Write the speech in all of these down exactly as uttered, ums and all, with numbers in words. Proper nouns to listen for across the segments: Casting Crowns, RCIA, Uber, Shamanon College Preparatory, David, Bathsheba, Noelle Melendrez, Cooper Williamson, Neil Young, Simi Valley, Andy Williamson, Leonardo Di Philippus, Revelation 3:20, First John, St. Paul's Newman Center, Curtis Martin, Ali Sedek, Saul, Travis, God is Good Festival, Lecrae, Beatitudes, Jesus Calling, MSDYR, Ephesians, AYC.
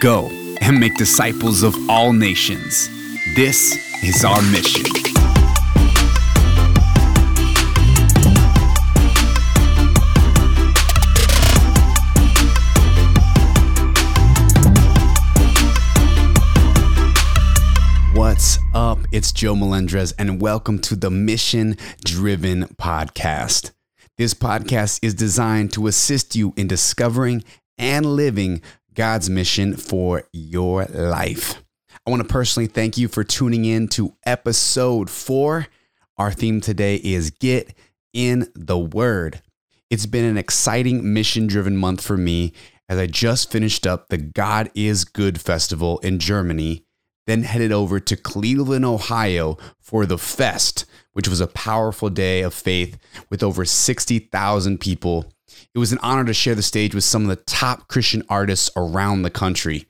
Go and make disciples of all nations. This is our mission. What's up? It's Joe Melendrez, and welcome to the Mission Driven Podcast. This podcast is designed to assist you in discovering and living God's mission for your life. I want to personally thank you for tuning in to episode four. Our theme today is Get in the Word. It's been an exciting mission-driven month for me as I just finished up the God is Good Festival in Germany, then headed over to Cleveland, Ohio for the Fest, which was a powerful day of faith with over sixty thousand people. It was an honor to share the stage with some of the top Christian artists around the country.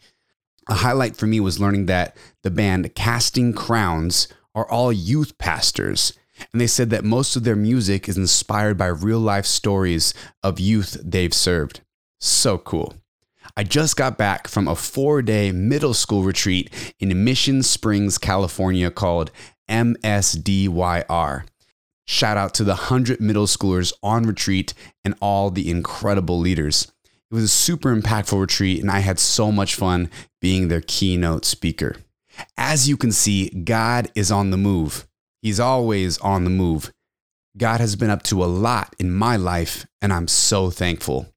A highlight for me was learning that the band Casting Crowns are all youth pastors, and they said that most of their music is inspired by real-life stories of youth they've served. So cool. I just got back from a four-day middle school retreat in Mission Springs, California called M S D Y R. Shout out to the one hundred middle schoolers on retreat and all the incredible leaders. It was a super impactful retreat, and I had so much fun being their keynote speaker. As you can see, God is on the move. He's always on the move. God has been up to a lot in my life, and I'm so thankful.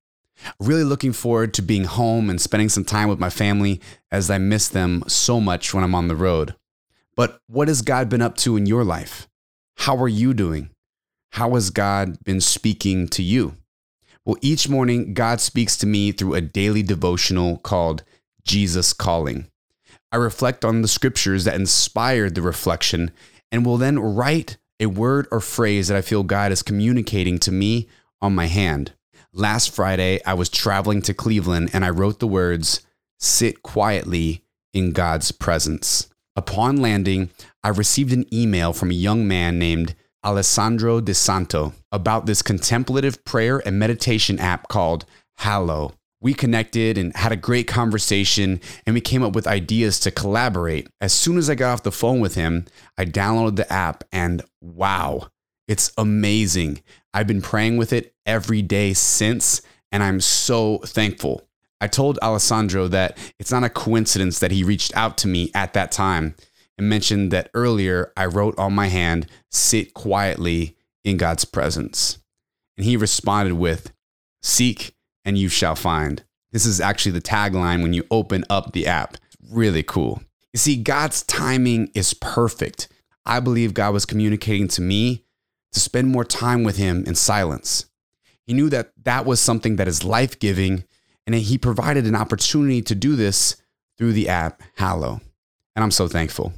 Really looking forward to being home and spending some time with my family as I miss them so much when I'm on the road. But what has God been up to in your life? How are you doing? How has God been speaking to you? Well, each morning, God speaks to me through a daily devotional called Jesus Calling. I reflect on the scriptures that inspired the reflection and will then write a word or phrase that I feel God is communicating to me on my hand. Last Friday, I was traveling to Cleveland and I wrote the words, "Sit quietly in God's presence." Upon landing, I received an email from a young man named Alessandro De Santo about this contemplative prayer and meditation app called Hallow. We connected and had a great conversation, and we came up with ideas to collaborate. As soon as I got off the phone with him, I downloaded the app and wow, it's amazing. I've been praying with it every day since, and I'm so thankful. I told Alessandro that it's not a coincidence that he reached out to me at that time and mentioned that earlier I wrote on my hand, "Sit quietly in God's presence." And he responded with, "Seek and you shall find." This is actually the tagline when you open up the app. It's really cool. You see, God's timing is perfect. I believe God was communicating to me to spend more time with him in silence. He knew that that was something that is life-giving, and he provided an opportunity to do this through the app Hallow, and I'm so thankful.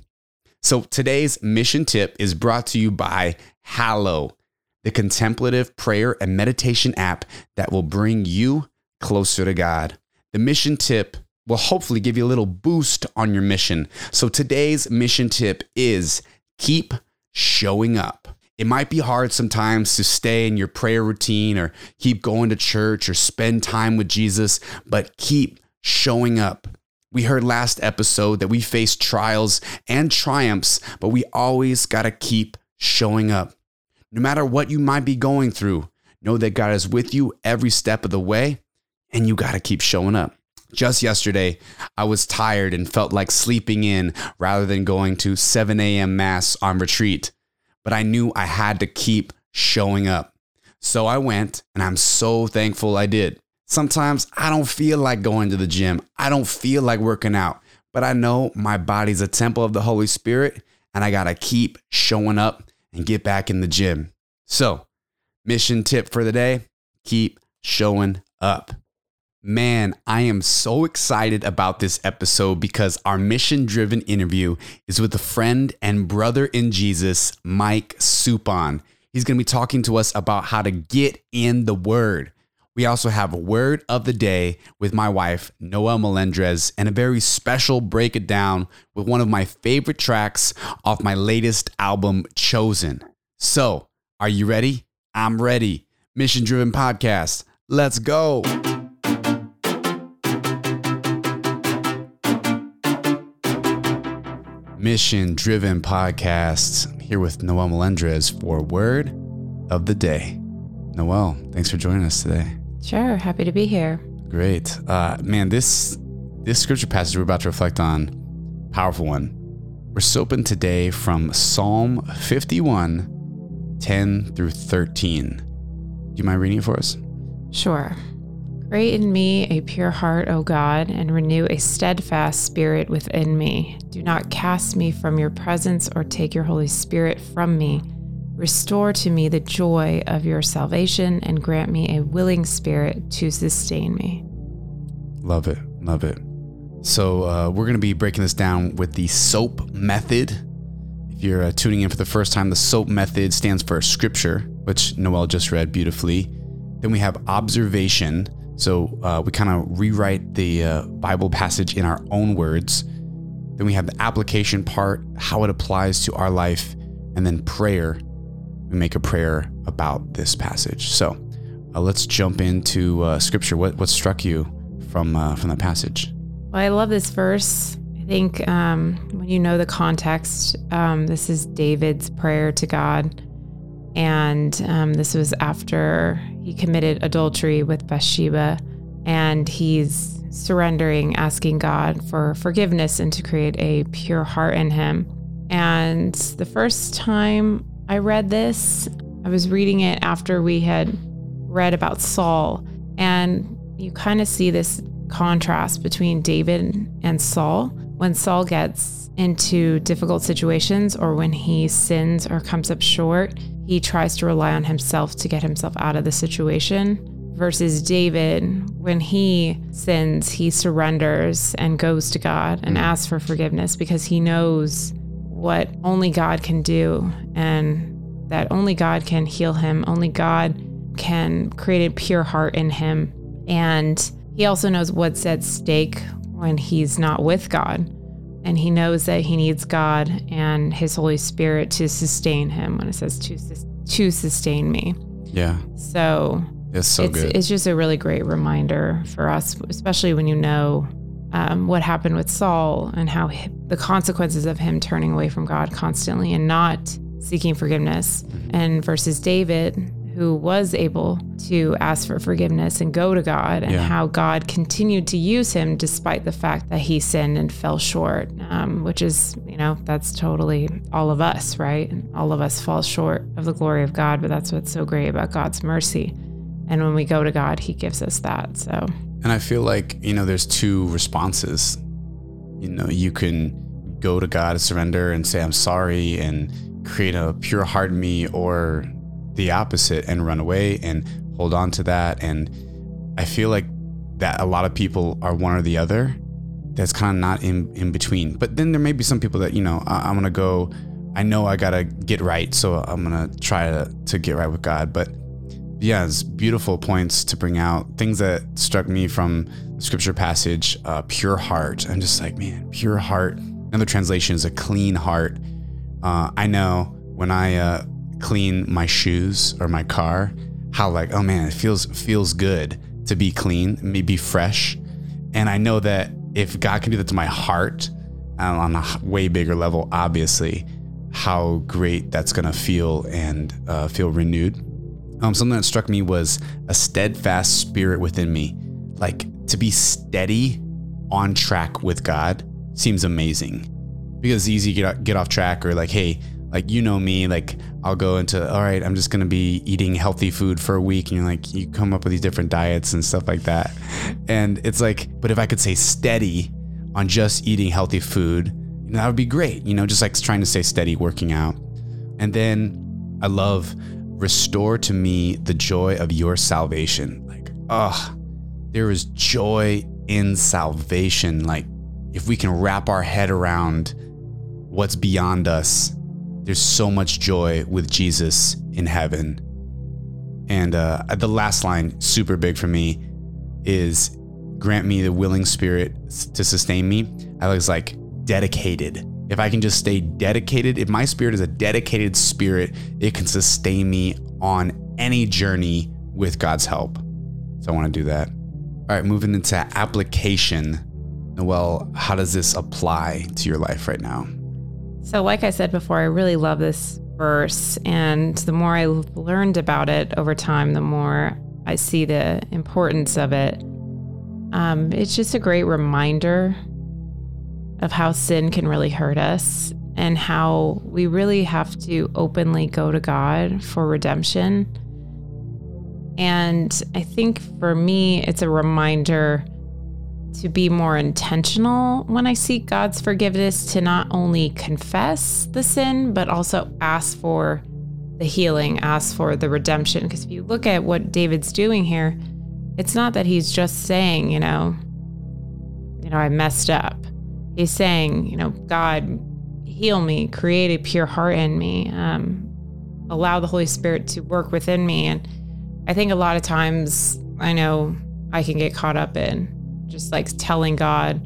So today's mission tip is brought to you by Hallow, the contemplative prayer and meditation app that will bring you closer to God. The mission tip will hopefully give you a little boost on your mission. So today's mission tip is keep showing up. It might be hard sometimes to stay in your prayer routine or keep going to church or spend time with Jesus, but keep showing up. We heard last episode that we face trials and triumphs, but we always got to keep showing up. No matter what you might be going through, know that God is with you every step of the way, and you got to keep showing up. Just yesterday, I was tired and felt like sleeping in rather than going to seven a.m. mass on retreat. But I knew I had to keep showing up. So I went, and I'm so thankful I did. Sometimes I don't feel like going to the gym. I don't feel like working out, but I know my body's a temple of the Holy Spirit, and I got to keep showing up and get back in the gym. So mission tip for the day, keep showing up. Man, I am so excited about this episode because our mission-driven interview is with a friend and brother in Jesus, Mike Supon. He's going to be talking to us about how to get in the Word. We also have Word of the Day with my wife, Noelle Melendrez, and a very special break it down with one of my favorite tracks off my latest album, Chosen. So, are you ready? I'm ready. Mission-driven podcast. Let's go. mission-driven podcast. I'm here with Noelle Melendrez for Word of the Day. Noelle, thanks for joining us today. Sure, happy to be here. Great. Uh, man, this this scripture passage we're about to reflect on, powerful one. We're soaping today from Psalm fifty-one, ten through thirteen. Do you mind reading it for us? Sure. Create in me a pure heart, O God, and renew a steadfast spirit within me. Do not cast me from your presence or take your Holy Spirit from me. Restore to me the joy of your salvation and grant me a willing spirit to sustain me. Love it. Love it. So uh, we're going to be breaking this down with the SOAP method. If you're uh, tuning in for the first time, the SOAP method stands for scripture, which Noelle just read beautifully. Then we have observation. So uh, we kind of rewrite the uh, Bible passage in our own words. Then we have the application part, how it applies to our life, and then prayer. We make a prayer about this passage. So uh, let's jump into uh, scripture. What what struck you from uh, from that passage? Well, I love this verse. I think um, when you know the context, um, this is David's prayer to God. And um, this was after he committed adultery with Bathsheba. And he's surrendering, asking God for forgiveness and to create a pure heart in him. And the first time I read this, I was reading it after we had read about Saul. And you kind of see this contrast between David and Saul. When Saul gets into difficult situations or when he sins or comes up short, he tries to rely on himself to get himself out of the situation, versus David, when he sins, he surrenders and goes to God and asks for forgiveness because he knows what only God can do and that only God can heal him. Only God can create a pure heart in him. And he also knows what's at stake when he's not with God. And he knows that he needs God and his Holy Spirit to sustain him when it says to, to sustain me. Yeah. So, it's, so it's, good. It's just a really great reminder for us, especially when you know um, what happened with Saul and how he, the consequences of him turning away from God constantly and not seeking forgiveness. Mm-hmm. And versus David, who was able to ask for forgiveness and go to God, and yeah. how God continued to use him despite the fact that he sinned and fell short, um, which is, you know, that's totally all of us, right? And all of us fall short of the glory of God, but that's what's so great about God's mercy. And when we go to God, he gives us that. So, and I feel like, you know, there's two responses. You know, you can go to God and surrender and say, I'm sorry, and create a pure heart in me, or the opposite and run away and hold on to that. And I feel like that a lot of people are one or the other. That's kind of not in, in between. But then there may be some people that, you know, I, I'm going to go, I know I got to get right. So I'm going to try to, to get right with God. But yeah, it's beautiful points to bring out, things that struck me from the scripture passage, uh, pure heart. I'm just like, man, pure heart. Another translation is a clean heart. Uh, I know when I, uh, clean my shoes or my car, how like, oh man, it feels feels good to be clean, maybe fresh. And I know that if God can do that to my heart on a way bigger level, obviously, how great that's gonna feel and uh, feel renewed. Um, something that struck me was a steadfast spirit within me. Like to be steady on track with God seems amazing, because it's easy to get, get off track, or like, hey, like, you know me, like I'll go into, all right, I'm just going to be eating healthy food for a week. And you're like, you come up with these different diets and stuff like that. And it's like, but if I could stay steady on just eating healthy food, you know, that would be great. You know, just like trying to stay steady, working out. And then I love restore to me the joy of your salvation. Like, oh, there is joy in salvation. Like if we can wrap our head around what's beyond us, there's so much joy with Jesus in heaven. And uh, the last line, super big for me, is grant me the willing spirit to sustain me. I was like, dedicated. If I can just stay dedicated, if my spirit is a dedicated spirit, it can sustain me on any journey with God's help. So I want to do that. All right, moving into application. Noelle, how does this apply to your life right now? So like I said before, I really love this verse, and the more I learned about it over time, the more I see the importance of it. Um, it's just a great reminder of how sin can really hurt us and how we really have to openly go to God for redemption. And I think for me, it's a reminder to be more intentional when I seek God's forgiveness, to not only confess the sin, but also ask for the healing, ask for the redemption. Because if you look at what David's doing here, it's not that he's just saying, you know, you know, I messed up. He's saying, you know, God, heal me, create a pure heart in me, um, allow the Holy Spirit to work within me. And I think a lot of times, I know I can get caught up in just like telling God,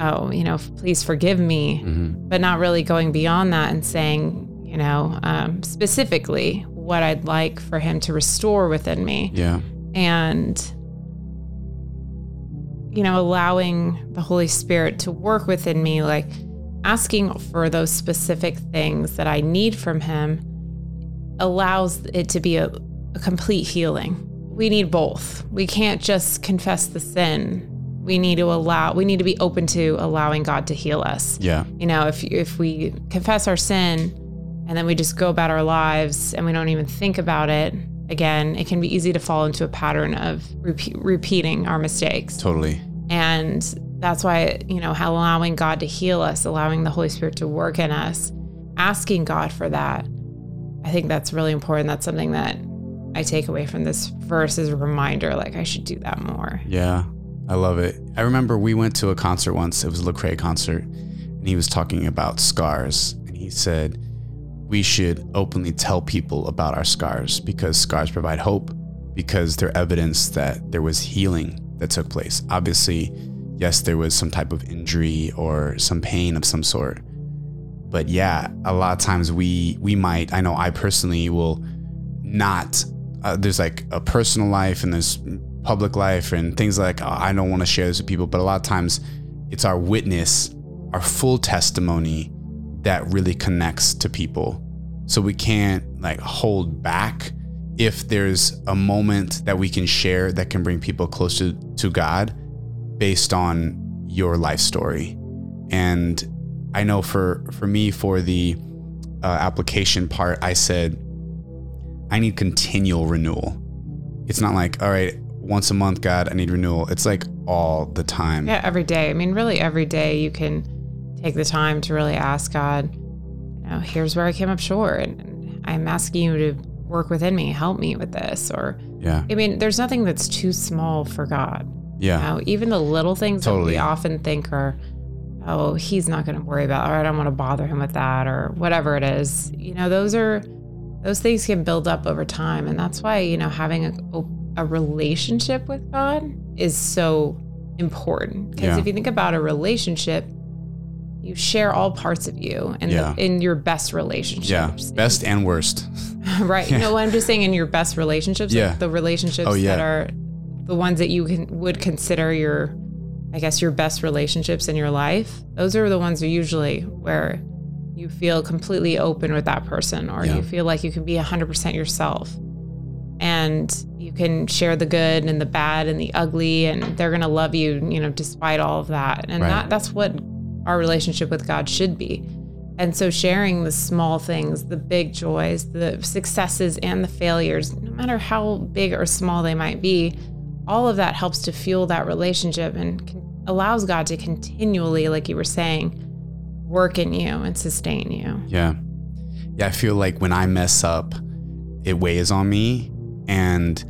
oh, you know, please forgive me, mm-hmm. but not really going beyond that and saying, you know, um, specifically what I'd like for him to restore within me. Yeah. And, you know, allowing the Holy Spirit to work within me, like asking for those specific things that I need from him allows it to be a, a complete healing. We need both. We can't just confess the sin. We need to allow, we need to be open to allowing God to heal us. Yeah. You know, if, if we confess our sin and then we just go about our lives and we don't even think about it, again, it can be easy to fall into a pattern of repeat, repeating our mistakes. Totally. And that's why, you know, allowing God to heal us, allowing the Holy Spirit to work in us, asking God for that. I think that's really important. That's something that I take away from this verse as a reminder, like I should do that more. Yeah. I love it. I remember we went to a concert once. It was a Lecrae concert, and he was talking about scars. And he said, we should openly tell people about our scars because scars provide hope, because they're evidence that there was healing that took place. Obviously, yes, there was some type of injury or some pain of some sort. But yeah, a lot of times we, we might, I know I personally will not, uh, there's like a personal life and there's public life and things like, oh, I don't want to share this with people. But a lot of times it's our witness, our full testimony that really connects to people. So we can't like hold back. If there's a moment that we can share that can bring people closer to God based on your life story. And I know for, for me, for the uh, application part, I said, I need continual renewal. It's not like, all right, once a month, God, I need renewal. It's like all the time. Yeah, every day. I mean, really every day you can take the time to really ask God, you know, here's where I came up short. And I'm asking you to work within me, help me with this. Or, yeah. I mean, there's nothing that's too small for God. Yeah. You know, even the little things totally. That we often think are, oh, he's not going to worry about, or I don't want to bother him with that, or whatever it is. You know, those are, those things can build up over time. And that's why, you know, having a a relationship with God is so important. Because yeah. if you think about a relationship, you share all parts of you and yeah. in your best relationships. Yeah, best and worst. Right. Yeah. No, I'm just saying in your best relationships, yeah. like the relationships oh, yeah. that are the ones that you can, would consider your, I guess, your best relationships in your life. Those are the ones that usually where you feel completely open with that person, or yeah. you feel like you can be one hundred percent yourself. And you can share the good and the bad and the ugly, and they're going to love you, you know, despite all of that. And right. that, that's what our relationship with God should be. And so sharing the small things, the big joys, the successes and the failures, no matter how big or small they might be, all of that helps to fuel that relationship and can, allows God to continually, like you were saying, work in you and sustain you. Yeah. Yeah. I feel like when I mess up, it weighs on me. And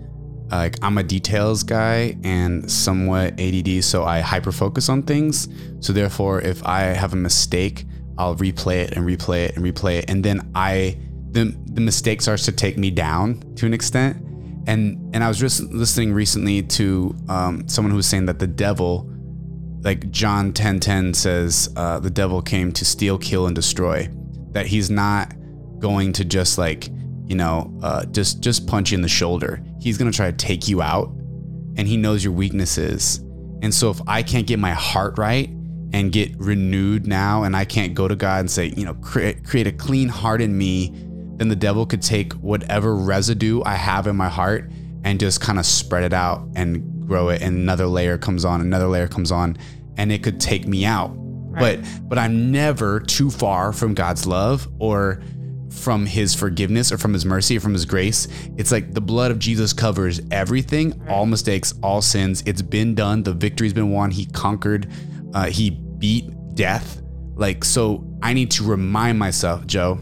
uh, like I'm a details guy and somewhat A D D, so I hyper focus on things. So therefore, if I have a mistake, I'll replay it and replay it and replay it, and then I the the mistake starts to take me down to an extent. And and I was just listening recently to um, someone who was saying that the devil, like John ten ten says, uh, the devil came to steal, kill, and destroy. That he's not going to just like. You know, uh, just, just punch you in the shoulder. He's going to try to take you out, and he knows your weaknesses. And so if I can't get my heart right and get renewed now, and I can't go to God and say, you know, create, create a clean heart in me, then the devil could take whatever residue I have in my heart and just kind of spread it out and grow it. And another layer comes on, another layer comes on, and it could take me out. Right. But, but I'm never too far from God's love or from his forgiveness or from his mercy or from his grace. It's like the blood of Jesus covers everything, right. all mistakes, all sins. It's been done. The victory's been won. He conquered, uh, he beat death. Like, so I need to remind myself, Joe,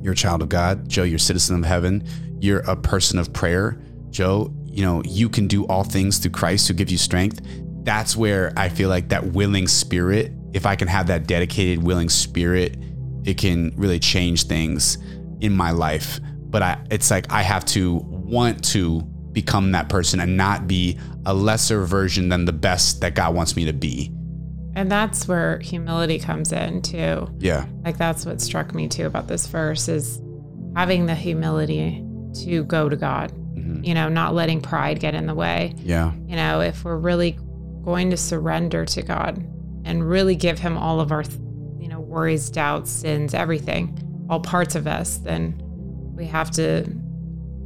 you're a child of God. Joe, you're a citizen of heaven. You're a person of prayer. Joe, you know, you can do all things through Christ who gives you strength. That's where I feel like that willing spirit, if I can have that dedicated willing spirit, it can really change things in my life. But I, it's like, I have to want to become that person and not be a lesser version than the best that God wants me to be. And that's where humility comes in too. Yeah. Like that's what struck me too about this verse is having the humility to go to God. You know, not letting pride get in the way. Yeah. You know, if we're really going to surrender to God and really give him all of our, you know, worries, doubts, sins, everything, all parts of us, then we have to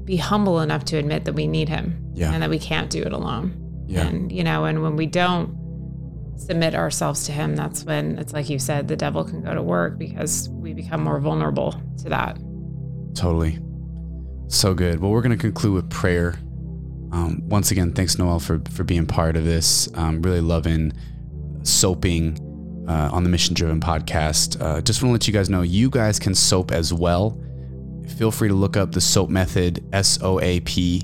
be humble enough to admit that we need him yeah. and that we can't do it alone. Yeah. And, you know, and when we don't submit ourselves to him, that's when it's like you said, the devil can go to work because we become more vulnerable to that. Totally. So good. Well, we're going to conclude with prayer. Um, once again, thanks, Noelle, for, for being part of this. Um, really loving soaping uh, on the Mission Driven podcast. Uh, just want to let you guys know, you guys can soap as well. Feel free to look up the soap method, S O A P.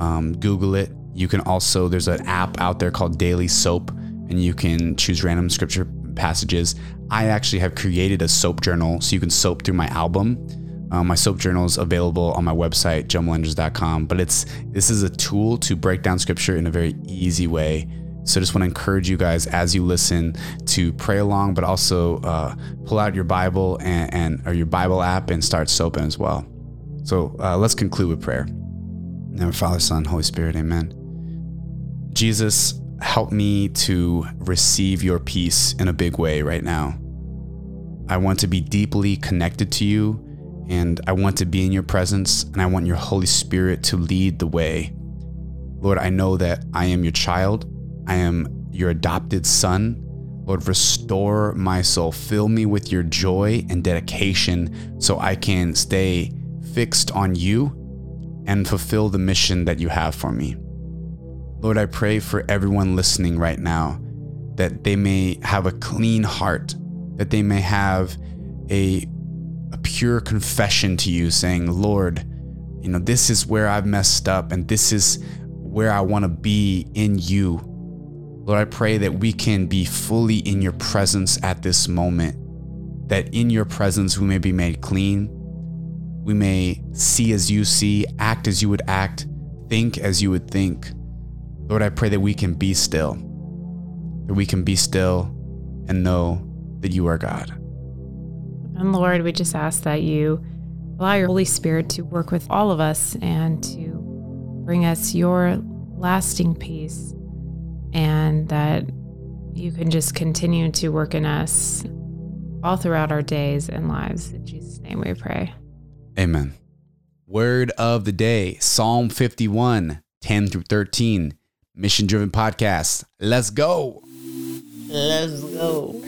Um, Google it. You can also, there's an app out there called Daily Soap, and you can choose random scripture passages. I actually have created a soap journal, so you can soap through my album. Um, my soap journal is available on my website, joe melendrez dot com, but it's this is a tool to break down scripture in a very easy way. So just want to encourage you guys as you listen to pray along, but also uh, pull out your Bible and, and or your Bible app and start soaping as well. So uh, let's conclude with prayer. In the name of Father, Son, Holy Spirit, amen. Jesus, help me to receive your peace in a big way right now. I want to be deeply connected to you. And I want to be in your presence, and I want your Holy Spirit to lead the way. Lord, I know that I am your child. I am your adopted son. Lord, restore my soul. Fill me with your joy and dedication so I can stay fixed on you and fulfill the mission that you have for me. Lord, I pray for everyone listening right now that they may have a clean heart, that they may have a a pure confession to you saying, Lord, you know, this is where I've messed up and this is where I want to be in you. Lord, I pray that we can be fully in your presence at this moment, that in your presence, we may be made clean. We may see as you see, act as you would act, think as you would think. Lord, I pray that we can be still, that we can be still and know that you are God. And Lord, we just ask that you allow your Holy Spirit to work with all of us and to bring us your lasting peace, and that you can just continue to work in us all throughout our days and lives. In Jesus' name we pray. Amen. Word of the day, Psalm fifty-one, ten through thirteen, Mission Driven Podcast. Let's go. Let's go.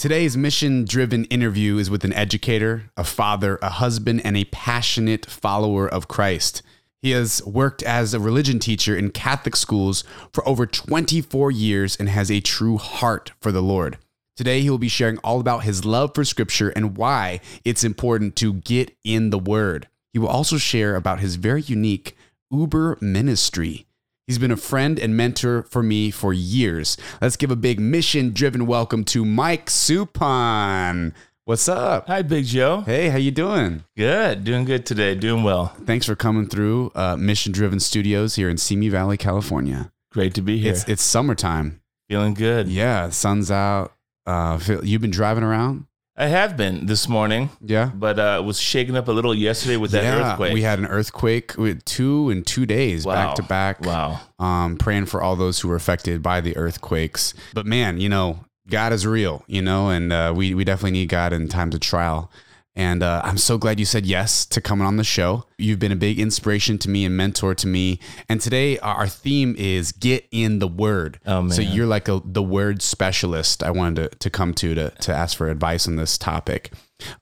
Today's mission-driven interview is with an educator, a father, a husband, and a passionate follower of Christ. He has worked as a religion teacher in Catholic schools for over twenty-four years and has a true heart for the Lord. Today, he will be sharing all about his love for Scripture and why it's important to get in the Word. He will also share about his very unique Uber ministry. He's been a friend and mentor for me for years. Let's give a big mission-driven welcome to Mike Supon. What's up? Hi, Big Joe. Hey, how you doing? Good. Doing good today. Doing well. Thanks for coming through uh, Mission Driven Studios here in Simi Valley, California. Great to be here. It's, it's summertime. Feeling good. Yeah, sun's out. Uh, feel, you've been driving around? I have been this morning. Yeah. But I uh, was shaken up a little yesterday with that yeah, earthquake. We had an earthquake with two in two days wow. back to back. Wow. Um, praying for all those who were affected by the earthquakes. But man, you know, God is real, you know, and uh, we, we definitely need God in times of trial. And uh, I'm so glad you said yes to coming on the show. You've been a big inspiration to me and mentor to me. And today our theme is get in the word. Oh, so you're like a, the word specialist. I wanted to, to come to, to, to ask for advice on this topic.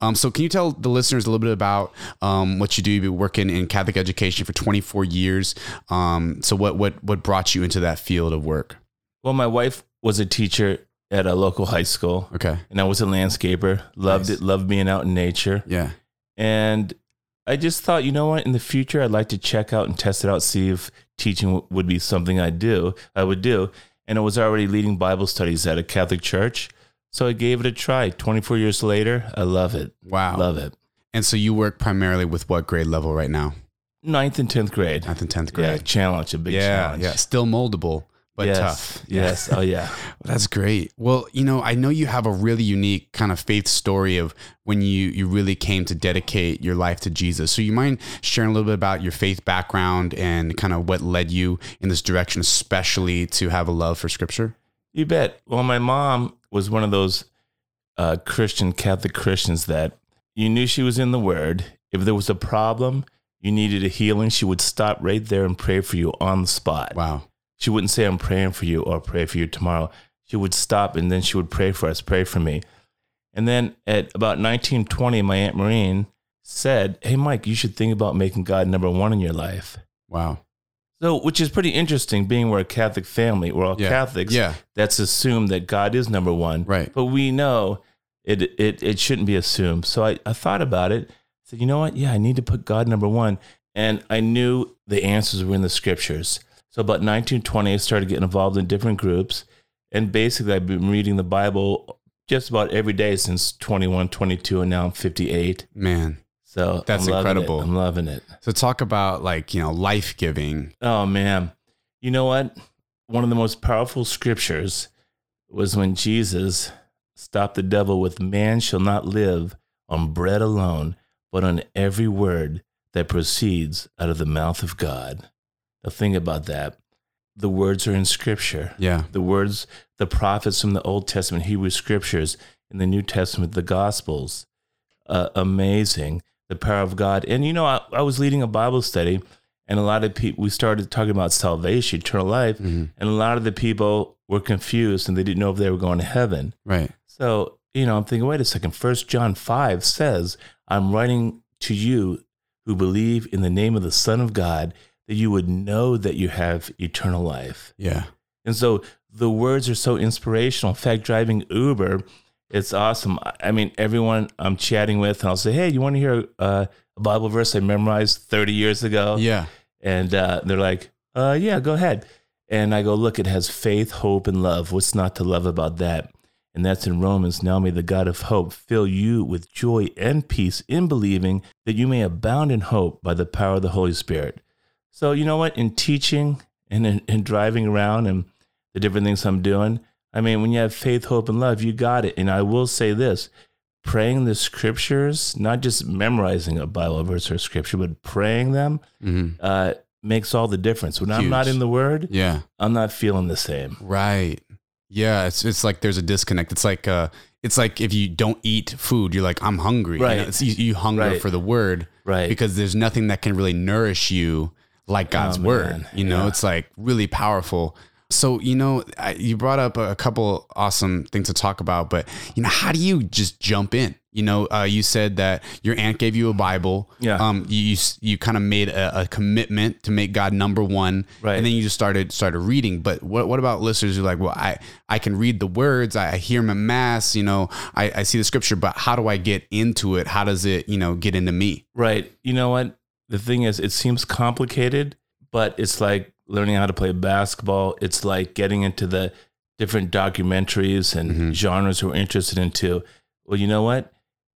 Um, so can you tell the listeners a little bit about um, what you do? You've been working in Catholic education for twenty-four years. Um, so what, what, what brought you into that field of work? Well, my wife was a teacher at a local high school. Okay. And I was a landscaper. Loved nice. it. Loved being out in nature. Yeah. And I just thought, you know what, in the future, I'd like to check out and test it out, see if teaching w- would be something I do, I would do. And I was already leading Bible studies at a Catholic church. So I gave it a try. twenty-four years later, I love it. Wow. Love it. And so you work primarily with what grade level right now? Ninth and tenth grade. Ninth and tenth grade. Yeah, challenge, a big yeah, challenge. Yeah, still moldable. But yes, tough. Yes. yes. Oh, yeah. Well, that's great. Well, you know, I know you have a really unique kind of faith story of when you, you really came to dedicate your life to Jesus. So you mind sharing a little bit about your faith background and kind of what led you in this direction, especially to have a love for scripture? You bet. Well, my mom was one of those uh, Christian, Catholic Christians that you knew she was in the word. If there was a problem, you needed a healing, she would stop right there and pray for you on the spot. Wow. She wouldn't say, I'm praying for you or pray for you tomorrow. She would stop and then she would pray for us, pray for me. And then at about nineteen twenty, my Aunt Maureen said, hey, Mike, you should think about making God number one in your life. Wow. So, which is pretty interesting, being we're a Catholic family, we're all yeah. Catholics. Yeah. That's assumed that God is number one. Right. But we know it it, it shouldn't be assumed. So I, I thought about it. I said, you know what? Yeah, I need to put God number one. And I knew the answers were in the scriptures. So about nineteen twenty, I started getting involved in different groups. And basically, I've been reading the Bible just about every day since twenty-one, twenty-two, and now I'm fifty-eight. Man, so that's I'm incredible. It. I'm loving it. So talk about like, you know, life-giving. Oh, man. You know what? One of the most powerful scriptures was when Jesus stopped the devil with, man shall not live on bread alone, but on every word that proceeds out of the mouth of God. The thing about that, the words are in Scripture. Yeah. The words, the prophets from the Old Testament, Hebrew Scriptures, in the New Testament, the Gospels. Uh, amazing, the power of God. And, you know, I, I was leading a Bible study, and a lot of people, we started talking about salvation, eternal life, mm-hmm. and a lot of the people were confused, and they didn't know if they were going to heaven. Right. So, you know, I'm thinking, wait a second, First John five says, I'm writing to you who believe in the name of the Son of God, that you would know that you have eternal life. Yeah. And so the words are so inspirational. In fact, driving Uber, it's awesome. I mean, everyone I'm chatting with, and I'll say, hey, you want to hear uh, a Bible verse I memorized thirty years ago? Yeah. And uh, they're like, uh, yeah, go ahead. And I go, look, it has faith, hope, and love. What's not to love about that? And that's in Romans. Now may the God of hope fill you with joy and peace in believing, that you may abound in hope by the power of the Holy Spirit. So, you know what, in teaching and in, in driving around and the different things I'm doing, I mean, when you have faith, hope, and love, you got it. And I will say this, praying the scriptures, not just memorizing a Bible verse or scripture, but praying them mm-hmm. uh, makes all the difference. When Huge. I'm not in the Word, yeah. I'm not feeling the same. Right. Yeah, it's it's like there's a disconnect. It's like uh, it's like if you don't eat food, you're like, I'm hungry. Right. You know, it's, you, you hunger right. for the Word right. because there's nothing that can really nourish you like God's oh, word, you know, yeah. it's like really powerful. So, you know, I, you brought up a, a couple awesome things to talk about, but you know, how do you just jump in? You know, uh, you said that your aunt gave you a Bible. Yeah. Um, you, you, you kind of made a, a commitment to make God number one. Right. And then you just started, started reading. But what, what about listeners who are like, well, I, I can read the words. I, I hear them in mass, you know, I, I see the scripture, but how do I get into it? How does it, you know, get into me? Right. You know what? The thing is, it seems complicated, but it's like learning how to play basketball. It's like getting into the different documentaries and mm-hmm. genres we're interested into. Well, you know what?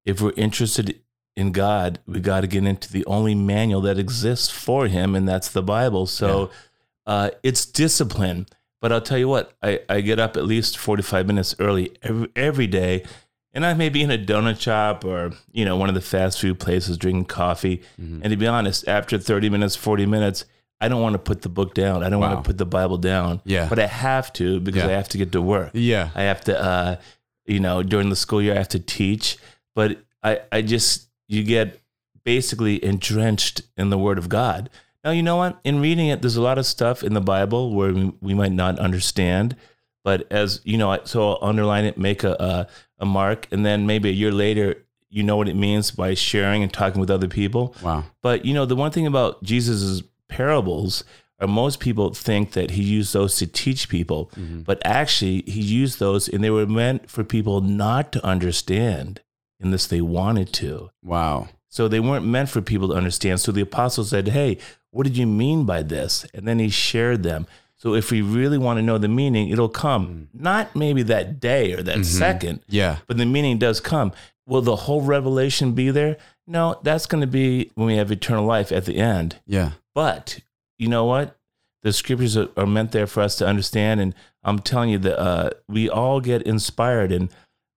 If we're interested in God, we got to get into the only manual that exists for him, and that's the Bible. So yeah. uh, it's discipline. But I'll tell you what, I, I get up at least forty-five minutes early every, every day, And I may be in a donut shop or, you know, one of the fast food places drinking coffee. Mm-hmm. And to be honest, after thirty minutes, forty minutes, I don't want to put the book down. I don't wow. want to put the Bible down. Yeah. But I have to because yeah. I have to get to work. Yeah. I have to, uh, you know, during the school year, I have to teach. But I, I just, you get basically entrenched in the Word of God. Now, you know what? In reading it, there's a lot of stuff in the Bible where we, we might not understand. But as, you know, so I'll underline it, make a, a a mark, and then maybe a year later, you know what it means by sharing and talking with other people. Wow. But, you know, the one thing about Jesus's parables are most people think that he used those to teach people, mm-hmm. but actually he used those and they were meant for people not to understand unless they wanted to. Wow. So they weren't meant for people to understand. So the apostles said, hey, what did you mean by this? And then he shared them. So if we really want to know the meaning, it'll come. Not maybe that day or that mm-hmm. second, yeah. but the meaning does come. Will the whole revelation be there? No, that's going to be when we have eternal life at the end. Yeah. But you know what? The scriptures are, are meant there for us to understand. And I'm telling you that uh, we all get inspired. And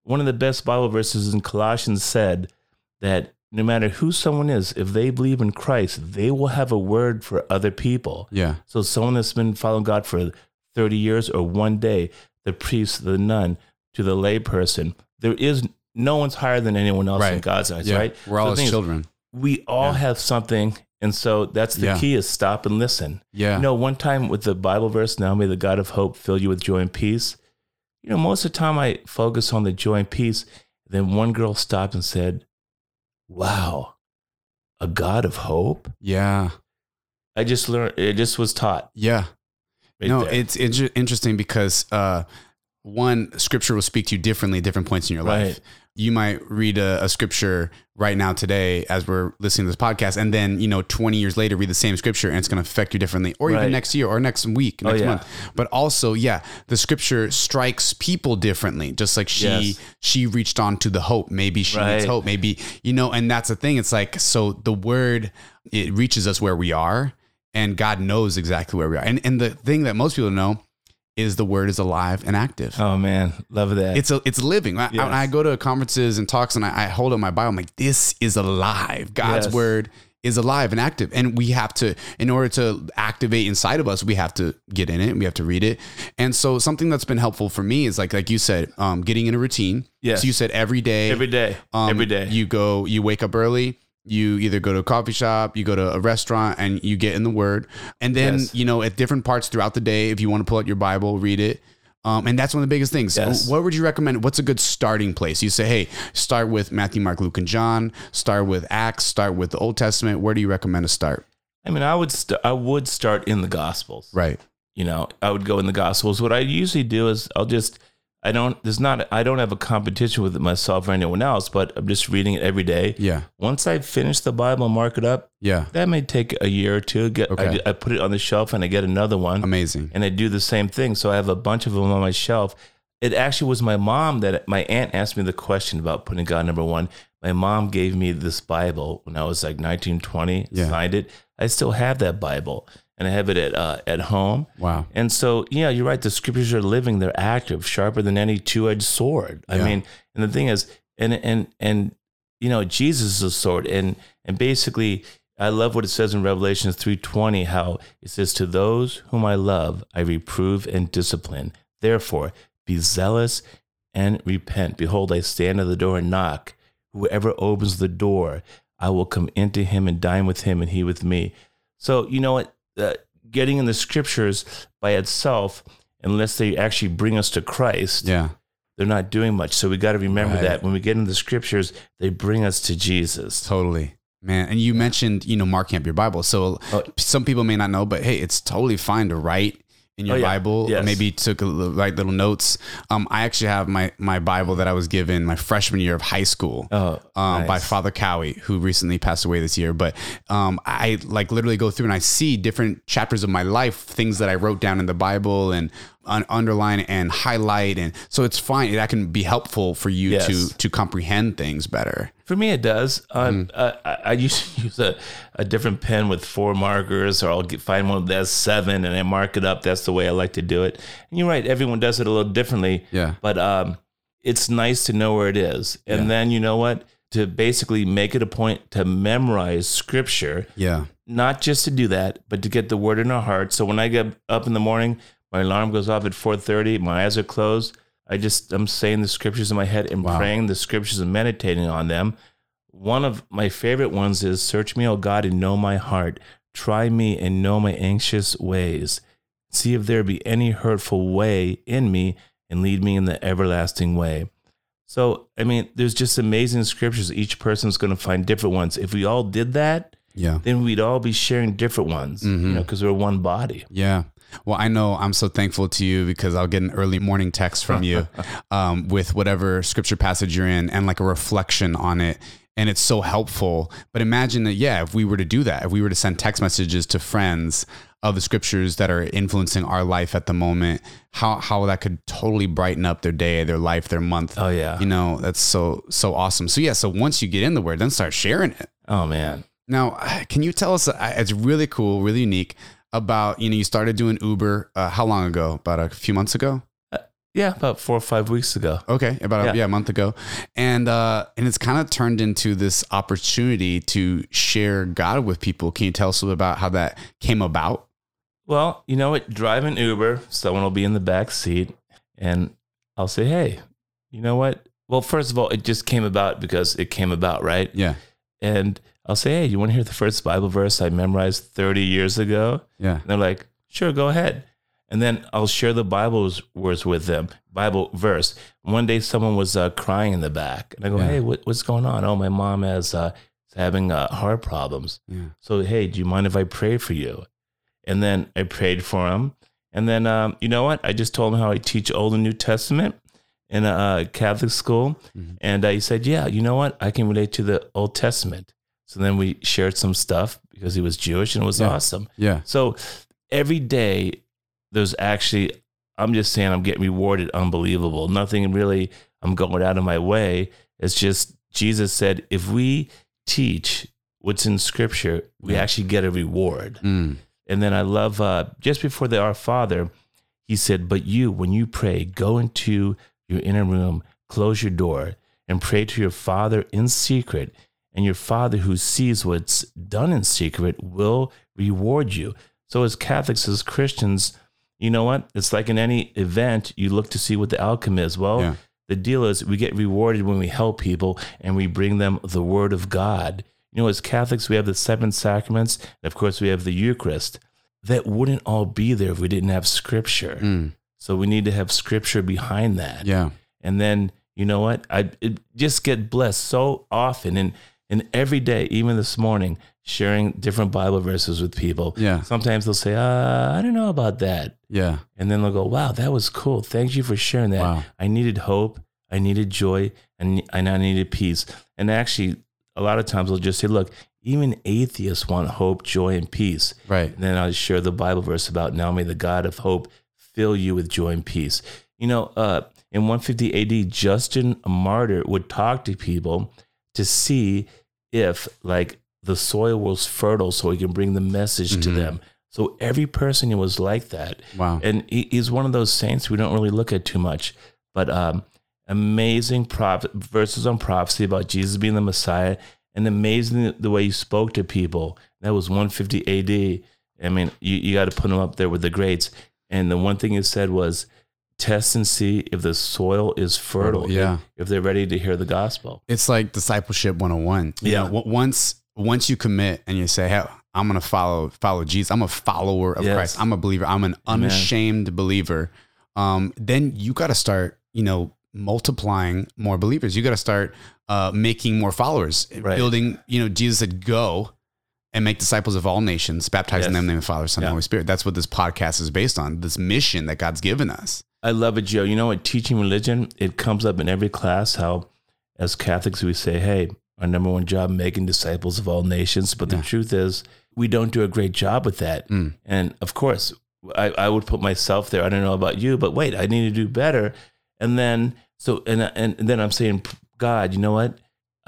one of the best Bible verses in Colossians said that no matter who someone is, if they believe in Christ, they will have a word for other people. Yeah. So someone that's been following God for thirty years or one day, the priest, the nun, to the lay person, there is no one's higher than anyone else right. in God's eyes, yeah. right? We're all so his children. Is, we all yeah. have something. And so that's the yeah. key is stop and listen. Yeah. You know, one time with the Bible verse, now may the God of hope fill you with joy and peace. You know, most of the time I focus on the joy and peace. Then one girl stopped and said, wow, a God of hope? Yeah. I just learned, it just was taught. Yeah. Right no, there. It's inter- interesting because uh, one, scripture will speak to you differently at different points in your right. life. You might read a, a scripture right now today as we're listening to this podcast, and then, you know, twenty years later, read the same scripture and it's going to affect you differently, or right. even next year or next week, next oh, yeah. month. But also, yeah, the scripture strikes people differently. Just like she, yes. she reached on to the hope. Maybe she right. needs hope. Maybe, you know, and that's the thing. It's like, so the word, it reaches us where we are, and God knows exactly where we are. And, and the thing that most people know is the word is alive and active. Oh man, love that. It's a, it's living. I, yes. I, I go to conferences and talks and I, I hold up my Bible. I'm like, this is alive. God's yes. word is alive and active. And we have to, in order to activate inside of us, we have to get in it and we have to read it. And so something that's been helpful for me is like, like you said, um, getting in a routine. Yes. So you said every day, every day, um, every day you go, you wake up early. You either go to a coffee shop, you go to a restaurant, and you get in the word. And then, yes. you know, at different parts throughout the day, if you want to pull out your Bible, read it. Um, and that's one of the biggest things. Yes. What would you recommend? What's a good starting place? You say, hey, start with Matthew, Mark, Luke, and John. Start with Acts. Start with the Old Testament. Where do you recommend to start? I mean, I would st- I would start in the Gospels. Right. You know, I would go in the Gospels. What I usually do is I'll just... I don't, there's not, I don't have a competition with myself or anyone else, but I'm just reading it every day. Yeah. Once I finish the Bible and mark it up, yeah, that may take a year or two. Get, okay. I, I put it on the shelf and I get another one. Amazing. And I do the same thing. So I have a bunch of them on my shelf. It actually was my mom that, my aunt asked me the question about putting God number one. My mom gave me this Bible when I was like nineteen, twenty, yeah. signed it. I still have that Bible. And I have it at uh, at home. Wow. And so, yeah, you're right. The scriptures are living. They're active, sharper than any two-edged sword. I yeah. mean, and the thing is, and, and, and you know, Jesus is a sword. And and basically, I love what it says in Revelation three twenty, how it says, to those whom I love, I reprove and discipline. Therefore, be zealous and repent. Behold, I stand at the door and knock. Whoever opens the door, I will come into him and dine with him and he with me. So, you know what? Uh, getting in the scriptures by itself, unless they actually bring us to Christ, yeah. they're not doing much. So we got to remember right. that when we get into the scriptures, they bring us to Jesus. Totally. Man. And you yeah. mentioned, you know, marking up your Bible. So oh. some people may not know, but hey, it's totally fine to write in your oh, yeah. Bible, yes. maybe took a little, like little notes. Um, I actually have my, my Bible that I was given my freshman year of high school oh, um, nice. by Father Cowie, who recently passed away this year. But um, I like literally go through and I see different chapters of my life, things that I wrote down in the Bible and un- underline and highlight. And so it's fine. That can be helpful for you yes. to, to comprehend things better. For me, it does. Um, mm. uh, I, I used to use a, a different pen with four markers, or I'll get, find one that's seven, and I mark it up. That's the way I like to do it. And you're right; everyone does it a little differently. Yeah. But um, it's nice to know where it is. And yeah. then, you know what? To basically make it a point to memorize scripture. Yeah. Not just to do that, but to get the word in our heart. So when I get up in the morning, my alarm goes off at four thirty. My eyes are closed. I just, I'm saying the scriptures in my head and wow. praying the scriptures and meditating on them. One of my favorite ones is, search me, O God, and know my heart. Try me and know my anxious ways. See if there be any hurtful way in me, and lead me in the everlasting way. So, I mean, there's just amazing scriptures. Each person's going to find different ones. If we all did that, yeah, then we'd all be sharing different ones, mm-hmm. you know, because we're one body. Yeah. Well, I know I'm so thankful to you because I'll get an early morning text from you um, with whatever scripture passage you're in and like a reflection on it. And it's so helpful. But imagine that, yeah, if we were to do that, if we were to send text messages to friends of the scriptures that are influencing our life at the moment, how how that could totally brighten up their day, their life, their month. Oh, yeah. You know, that's so, so awesome. So, yeah, so once you get in the word, then start sharing it. Oh, man. Now, can you tell us, it's really cool, really unique about, you know, you started doing Uber uh, how long ago? About a few months ago? Yeah, about four or five weeks ago. Okay, about yeah, a, yeah, a month ago. And uh, and it's kind of turned into this opportunity to share God with people. Can you tell us a little about how that came about? Well, you know what? Driving Uber, someone will be in the back seat, and I'll say, hey, you know what? Well, first of all, it just came about because it came about, right? Yeah. And I'll say, hey, you want to hear the first Bible verse I memorized thirty years ago? Yeah. And they're like, sure, go ahead. And then I'll share the Bible verse with them, Bible verse. One day someone was uh, crying in the back. And I go, yeah. hey, what, what's going on? Oh, my mom has uh, is having uh, heart problems. Yeah. So, hey, do you mind if I pray for you? And then I prayed for him. And then, um, you know what? I just told him how I teach Old and New Testament in a, a Catholic school. Mm-hmm. And uh, he said, yeah, you know what? I can relate to the Old Testament. So then we shared some stuff because he was Jewish and it was yeah. awesome. Yeah. So every day, there's actually, I'm just saying I'm getting rewarded unbelievable. Nothing really, I'm going out of my way. It's just Jesus said, if we teach what's in scripture, we yeah. actually get a reward. Mm. And then I love, uh, just before the Our Father, he said, but you, when you pray, go into your inner room, close your door, and pray to your Father in secret. And your Father who sees what's done in secret will reward you. So as Catholics, as Christians, you know what? It's like in any event, you look to see what the outcome is. Well, yeah. the deal is we get rewarded when we help people and we bring them the word of God. You know, as Catholics, we have the seven sacraments. And of course, we have the Eucharist. That wouldn't all be there if we didn't have scripture. Mm. So we need to have scripture behind that. Yeah. And then, you know what? I it, just get blessed so often. And And every day, even this morning, sharing different Bible verses with people. Yeah. Sometimes they'll say, uh, I don't know about that. Yeah. And then they'll go, wow, that was cool. Thank you for sharing that. Wow. I needed hope. I needed joy. And I needed peace. And actually, a lot of times they'll just say, look, even atheists want hope, joy, and peace. Right. And then I'll share the Bible verse about, now may the God of hope fill you with joy and peace. You know, uh, in one fifty A D, Justin Martyr would talk to people to see if, like, the soil was fertile so he can bring the message mm-hmm. to them. So every person was like that. Wow. And he, he's one of those saints we don't really look at too much. But um, amazing proph- verses on prophecy about Jesus being the Messiah, and amazing the way he spoke to people. That was one fifty A D. I mean, you, you got to put him up there with the greats. And the one thing he said was, test and see if the soil is fertile, yeah. if they're ready to hear the gospel. It's like discipleship one oh one. You yeah. know, once once you commit and you say, hey, I'm going to follow follow Jesus. I'm a follower of yes. Christ. I'm a believer. I'm an unashamed Amen. believer. Um, then you got to start, you know, multiplying more believers. You got to start uh, making more followers, right. building, you know, Jesus said, go and make disciples of all nations, baptizing yes. them in the name of the Father, Son, yeah. and Holy Spirit. That's what this podcast is based on, this mission that God's given us. I love it, Joe. You know what? Teaching religion, it comes up in every class how, as Catholics, we say, hey, our number one job, making disciples of all nations. But yeah. the truth is, we don't do a great job with that. Mm. And of course, I, I would put myself there. I don't know about you, but wait, I need to do better. And then, so, and, and, and then I'm saying, God, you know what?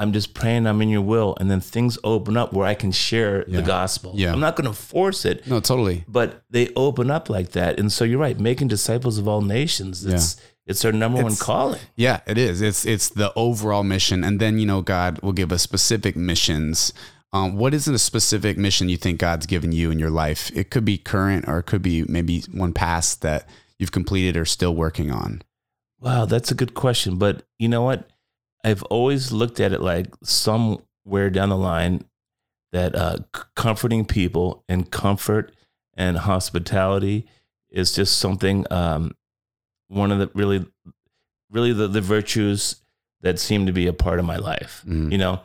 I'm just praying I'm in your will. And then things open up where I can share yeah. the gospel. Yeah. I'm not going to force it. No, totally. But they open up like that. And so you're right. Making disciples of all nations. It's, yeah. It's our number it's, one calling. Yeah, it is. It's it's the overall mission. And then, you know, God will give us specific missions. Um, what isn't a specific mission you think God's given you in your life? It could be current, or it could be maybe one past that you've completed or still working on. Wow, that's a good question. But you know what? I've always looked at it like somewhere down the line that uh, comforting people and comfort and hospitality is just something, um, one of the really, really the, the virtues that seem to be a part of my life, mm-hmm. you know?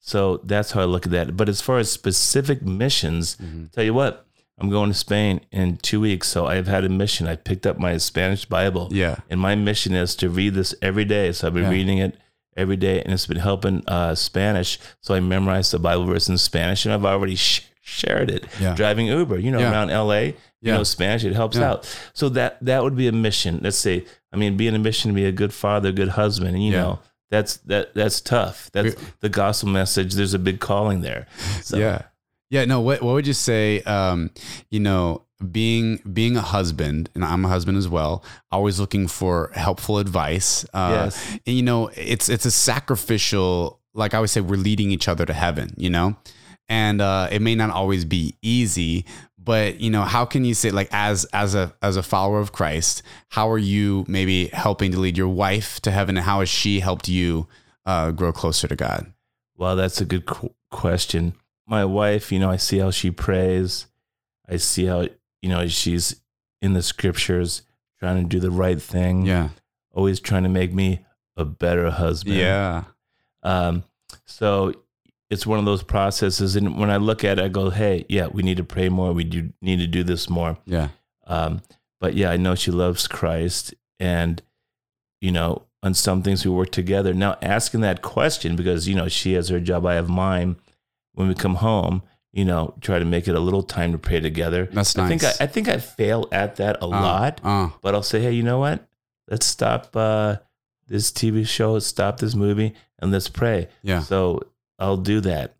So that's how I look at that. But as far as specific missions, mm-hmm. tell you what, I'm going to Spain in two weeks. So I've had a mission. I picked up my Spanish Bible. Yeah. And my mission is to read this every day. So I've been yeah. reading it every day, and it's been helping uh, Spanish. So I memorized the Bible verse in Spanish, and I've already sh- shared it. Yeah. Driving Uber, you know, yeah. around L A, you yeah. know, Spanish, it helps yeah. out. So that, that would be a mission. Let's say, I mean, being a mission, be a good father, good husband, and you yeah. know, that's, that, that's tough. That's the gospel message. There's a big calling there. So. Yeah. Yeah. No, what, what would you say? Um, you know, being, being a husband, and I'm a husband as well, always looking for helpful advice. Uh, yes. And you know, it's, it's a sacrificial, like I always say, we're leading each other to heaven, you know, and, uh, it may not always be easy, but you know, how can you say, like, as, as a, as a follower of Christ, how are you maybe helping to lead your wife to heaven, and how has she helped you, uh, grow closer to God? Well, that's a good qu- question. My wife, you know, I see how she prays. I see how, you know, she's in the scriptures trying to do the right thing. Yeah. Always trying to make me a better husband. Yeah. Um, so it's one of those processes. And when I look at it, I go, hey, yeah, we need to pray more. We do need to do this more. Yeah. Um, but yeah, I know she loves Christ, and, you know, on some things we work together. Now, asking that question, because, you know, she has her job, I have mine. When we come home, you know, try to make it a little time to pray together. That's nice. I think I, I think I fail at that a uh, lot, uh. but I'll say, hey, you know what? Let's stop uh, this T V show, let's stop this movie, and let's pray. Yeah. So I'll do that.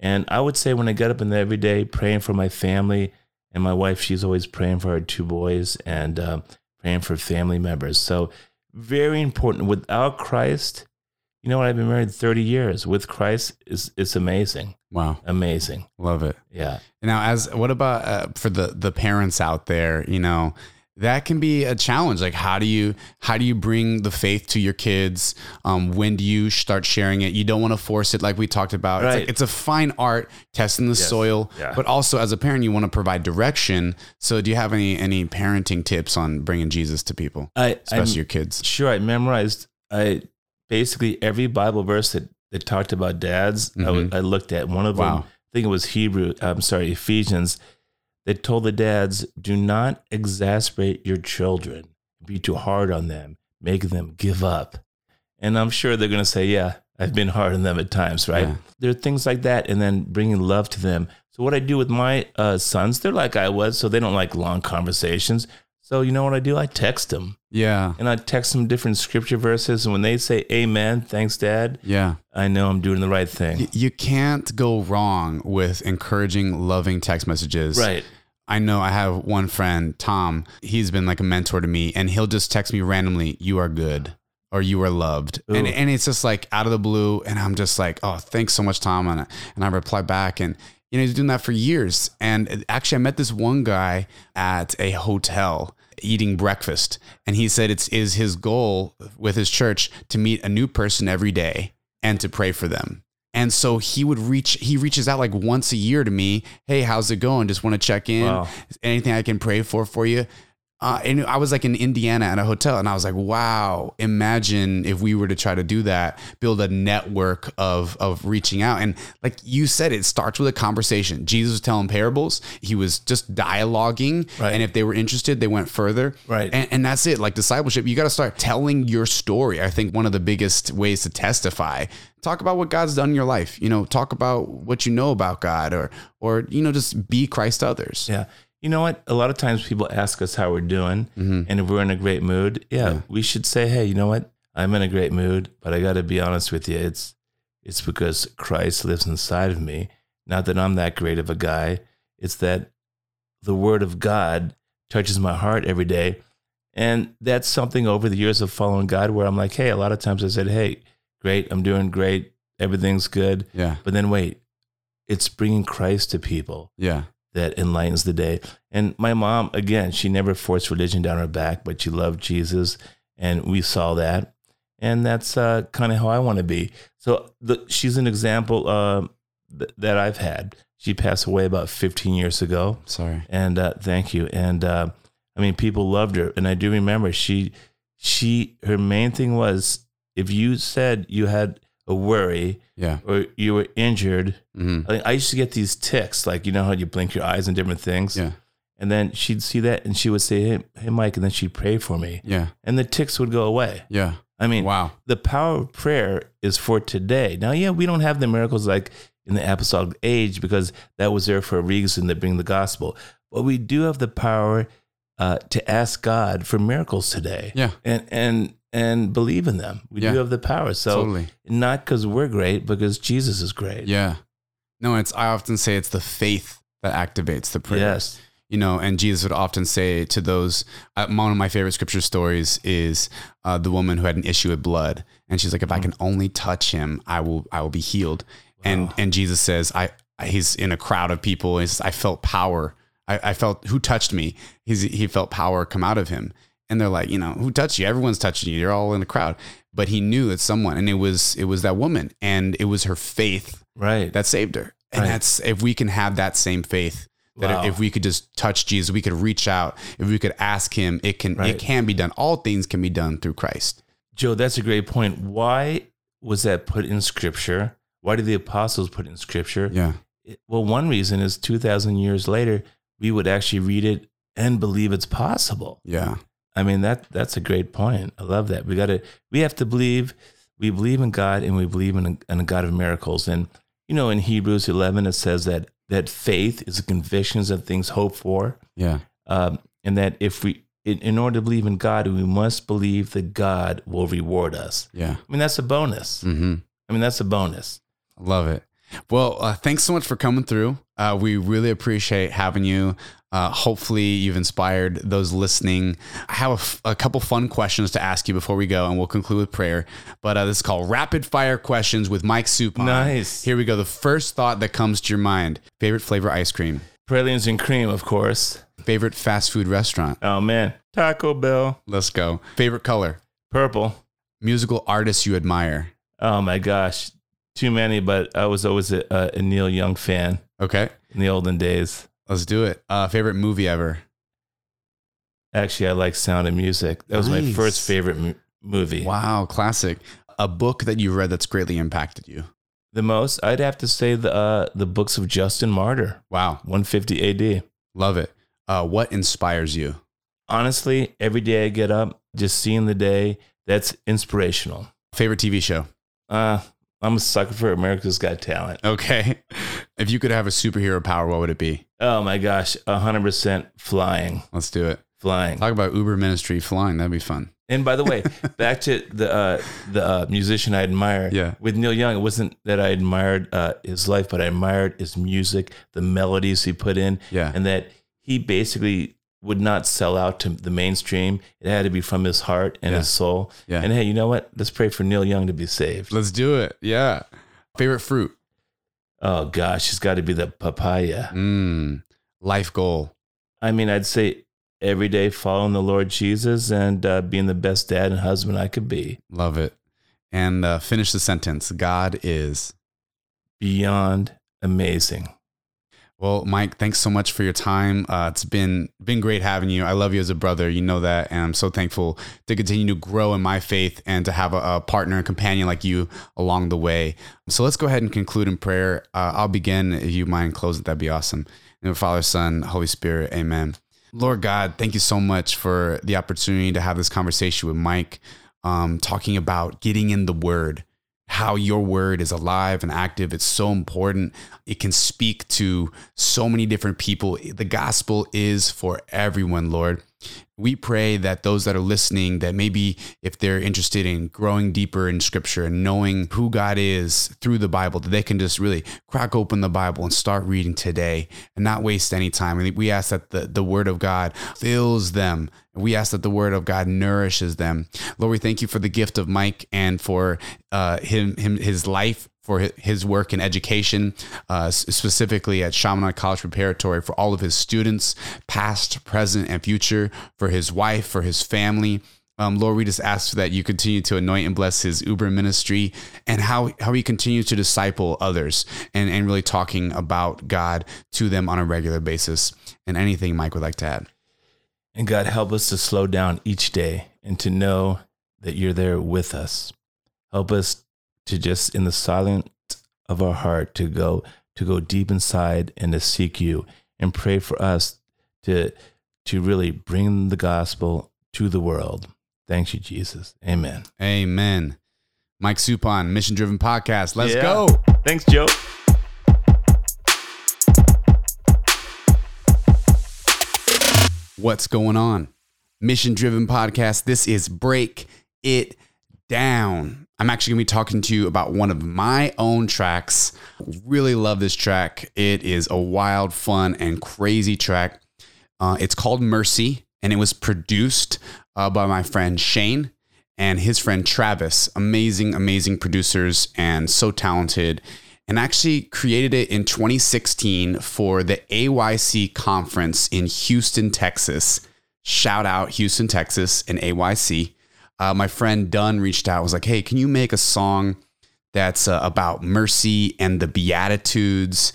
And I would say when I get up in there every day, praying for my family and my wife, she's always praying for her two boys and uh, praying for family members. So very important. Without Christ, you know what? I've been married thirty years. With Christ, it's, it's amazing. Wow. Amazing. Love it. Yeah. Now, as what about uh, for the, the parents out there, you know, that can be a challenge. Like, how do you, how do you bring the faith to your kids? Um, when do you start sharing it? You don't want to force it. Like we talked about, right. It's, like, it's a fine art, testing the yes. soil, yeah. but also as a parent, you want to provide direction. So do you have any, any parenting tips on bringing Jesus to people, I, especially I'm, your kids? Sure. I memorized, I, Basically, every Bible verse that, that talked about dads, mm-hmm. I, w- I looked at one of wow. them. I think it was Hebrew. I'm sorry, Ephesians. That told the dads, do not exasperate your children. Be too hard on them. Make them give up. And I'm sure they're going to say, yeah, I've been hard on them at times, right? Yeah. There are things like that, and then bringing love to them. So what I do with my uh, sons, they're like I was, so they don't like long conversations. So you know what I do? I text them. Yeah. And I text them different scripture verses. And when they say, amen, thanks, Dad. Yeah. I know I'm doing the right thing. You can't go wrong with encouraging, loving text messages. Right. I know I have one friend, Tom. He's been like a mentor to me, and he'll just text me randomly, you are good, or you are loved. Ooh. And and it's just like out of the blue. And I'm just like, oh, thanks so much, Tom. And I, and I reply back, and you know, he's doing that for years. And actually I met this one guy at a hotel eating breakfast, and he said it's is his goal with his church to meet a new person every day and to pray for them. And so he would reach he reaches out like once a year to me. Hey, how's it going? Just want to check in. Wow. Anything I can pray for for you? Uh, and I was like in Indiana at a hotel, and I was like, wow, imagine if we were to try to do that, build a network of, of reaching out. And like you said, it starts with a conversation. Jesus was telling parables. He was just dialoguing. Right. And if they were interested, they went further. Right. And, and that's it. Like discipleship, you got to start telling your story. I think one of the biggest ways to testify, talk about what God's done in your life. You know, talk about what you know about God, or, or, you know, just be Christ to others. Yeah. You know what? A lot of times people ask us how we're doing, mm-hmm. and if we're in a great mood, yeah, yeah, we should say, hey, you know what? I'm in a great mood, but I got to be honest with you. It's it's because Christ lives inside of me. Not that I'm that great of a guy. It's that the word of God touches my heart every day, And that's something over the years of following God where I'm like, hey, a lot of times I said, hey, great, I'm doing great. Everything's good. Yeah. But then wait, it's bringing Christ to people. Yeah. That enlightens the day. And my mom, again, she never forced religion down her back, but she loved Jesus. And we saw that. And that's uh, kind of how I want to be. So the, she's an example uh, th- that I've had. She passed away about fifteen years ago. Sorry. And uh, thank you. And uh, I mean, people loved her. And I do remember she, she, her main thing was if you said you had a worry yeah. or you were injured, mm-hmm. I, I used to get these tics, like, you know how you blink your eyes and different things. Yeah. And then she'd see that and she would say, hey, hey, Mike. And then she'd pray for me. Yeah. And the tics would go away. Yeah. I mean, wow. The power of prayer is for today. Now, yeah, we don't have the miracles like in the apostolic age because that was there for a reason to bring the gospel. But we do have the power uh, to ask God for miracles today. Yeah. And and and believe in them. We yeah. do have the power. So totally. Not because we're great, because Jesus is great. Yeah. No, it's I often say it's the faith that activates the prayer. Yes. You know, and Jesus would often say to those, uh, one of my favorite scripture stories is uh, the woman who had an issue with blood. And she's like, if I can only touch him, I will, I will be healed. Wow. And, and Jesus says, I, he's in a crowd of people. He says, I felt power. I, I felt who touched me. He's, he felt power come out of him. And they're like, you know, who touched you? Everyone's touching you. You're all in the crowd. But he knew it's someone. And it was, it was that woman, and it was her faith right. that saved her. And right. that's, if we can have that same faith, that wow. if we could just touch Jesus, we could reach out. If we could ask him, it can right. it can be done. All things can be done through Christ. Joe, that's a great point. Why was that put in scripture? Why did the apostles put it in scripture? Yeah. It, well, one reason is two thousand years later, we would actually read it and believe it's possible. Yeah. I mean, that that's a great point. I love that. We got to we have to believe. We believe in God, and we believe in a, in a God of miracles. And you know, in Hebrews eleven, it says that that faith is the convictions of things hoped for. Yeah. Um, and that if we, in, in order to believe in God, we must believe that God will reward us. Yeah. I mean, that's a bonus. Mm-hmm. I mean, that's a bonus. I love it. Well, uh, thanks so much for coming through. Uh, we really appreciate having you. Uh, hopefully you've inspired those listening. I have a, f- a couple fun questions to ask you before we go, and we'll conclude with prayer. But uh, this is called Rapid Fire Questions with Mike Supon. Nice. Here we go. The first thought that comes to your mind. Favorite flavor ice cream? Pralines and cream, of course. Favorite fast food restaurant? Oh, man. Taco Bell. Let's go. Favorite color? Purple. Musical artist you admire? Oh, my gosh. Too many, but I was always a, a, a Neil Young fan. Okay. In the olden days. Let's do it. Uh, favorite movie ever? Actually, I like Sound of Music. That was nice. My first favorite m- movie. Wow, classic. A book that you read that's greatly impacted you? The most? I'd have to say the uh, the books of Justin Martyr. Wow. one fifty A D. Love it. Uh, what inspires you? Honestly, every day I get up, just seeing the day, that's inspirational. Favorite T V show? Uh, I'm a sucker for America's Got Talent. Okay. If you could have a superhero power, what would it be? Oh my gosh, one hundred percent flying. Let's do it. Flying. Talk about Uber ministry flying. That'd be fun. And by the way, back to the uh, the uh, musician I admire. Yeah. With Neil Young, it wasn't that I admired uh, his life, but I admired his music, the melodies he put in, yeah. and that he basically would not sell out to the mainstream. It had to be from his heart and yeah. his soul. Yeah. And hey, you know what? Let's pray for Neil Young to be saved. Let's do it. Yeah. Favorite fruit? Oh gosh, it's got to be the papaya. Mm. Life goal? I mean, I'd say every day following the Lord Jesus and uh, being the best dad and husband I could be. Love it. And uh, finish the sentence. God is beyond amazing. Well, Mike, thanks so much for your time. Uh, it's been been great having you. I love you as a brother. You know that. And I'm so thankful to continue to grow in my faith and to have a, a partner and companion like you along the way. So let's go ahead and conclude in prayer. Uh, I'll begin. If you mind, close it. That'd be awesome. In Father, Son, Holy Spirit. Amen. Lord God, thank you so much for the opportunity to have this conversation with Mike, um, talking about getting in the word, how your word is alive and active. It's so important. It can speak to so many different people. The gospel is for everyone, Lord. We pray that those that are listening, that maybe if they're interested in growing deeper in scripture and knowing who God is through the Bible, that they can just really crack open the Bible and start reading today and not waste any time. And we ask that the, the word of God fills them. We ask that the word of God nourishes them. Lord, we thank you for the gift of Mike and for uh, him, him, his life, for his work in education, uh, specifically at Shamanon College Preparatory, for all of his students, past, present, and future, for his wife, for his family. Um, Lord, we just ask that you continue to anoint and bless his Uber ministry and how, how he continues to disciple others and, and really talking about God to them on a regular basis. And anything Mike would like to add. And God, help us to slow down each day and to know that you're there with us. Help us to just in the silence of our heart to go to go deep inside and to seek you, and pray for us to to really bring the gospel to the world. Thank you, Jesus. Amen. Amen. Mike Supon, Mission Driven Podcast. Let's yeah. go. Thanks, Joe. What's going on? Mission Driven Podcast. This is Break It Down. I'm actually going to be talking to you about one of my own tracks. Really love this track. It is a wild, fun, and crazy track. Uh, it's called Mercy, and it was produced uh, by my friend Shane and his friend Travis. Amazing, amazing producers and so talented. And actually created it in twenty sixteen for the A Y C conference in Houston, Texas. Shout out Houston, Texas and A Y C. Uh, my friend Dunn reached out, was like, hey, can you make a song that's uh, about mercy and the Beatitudes?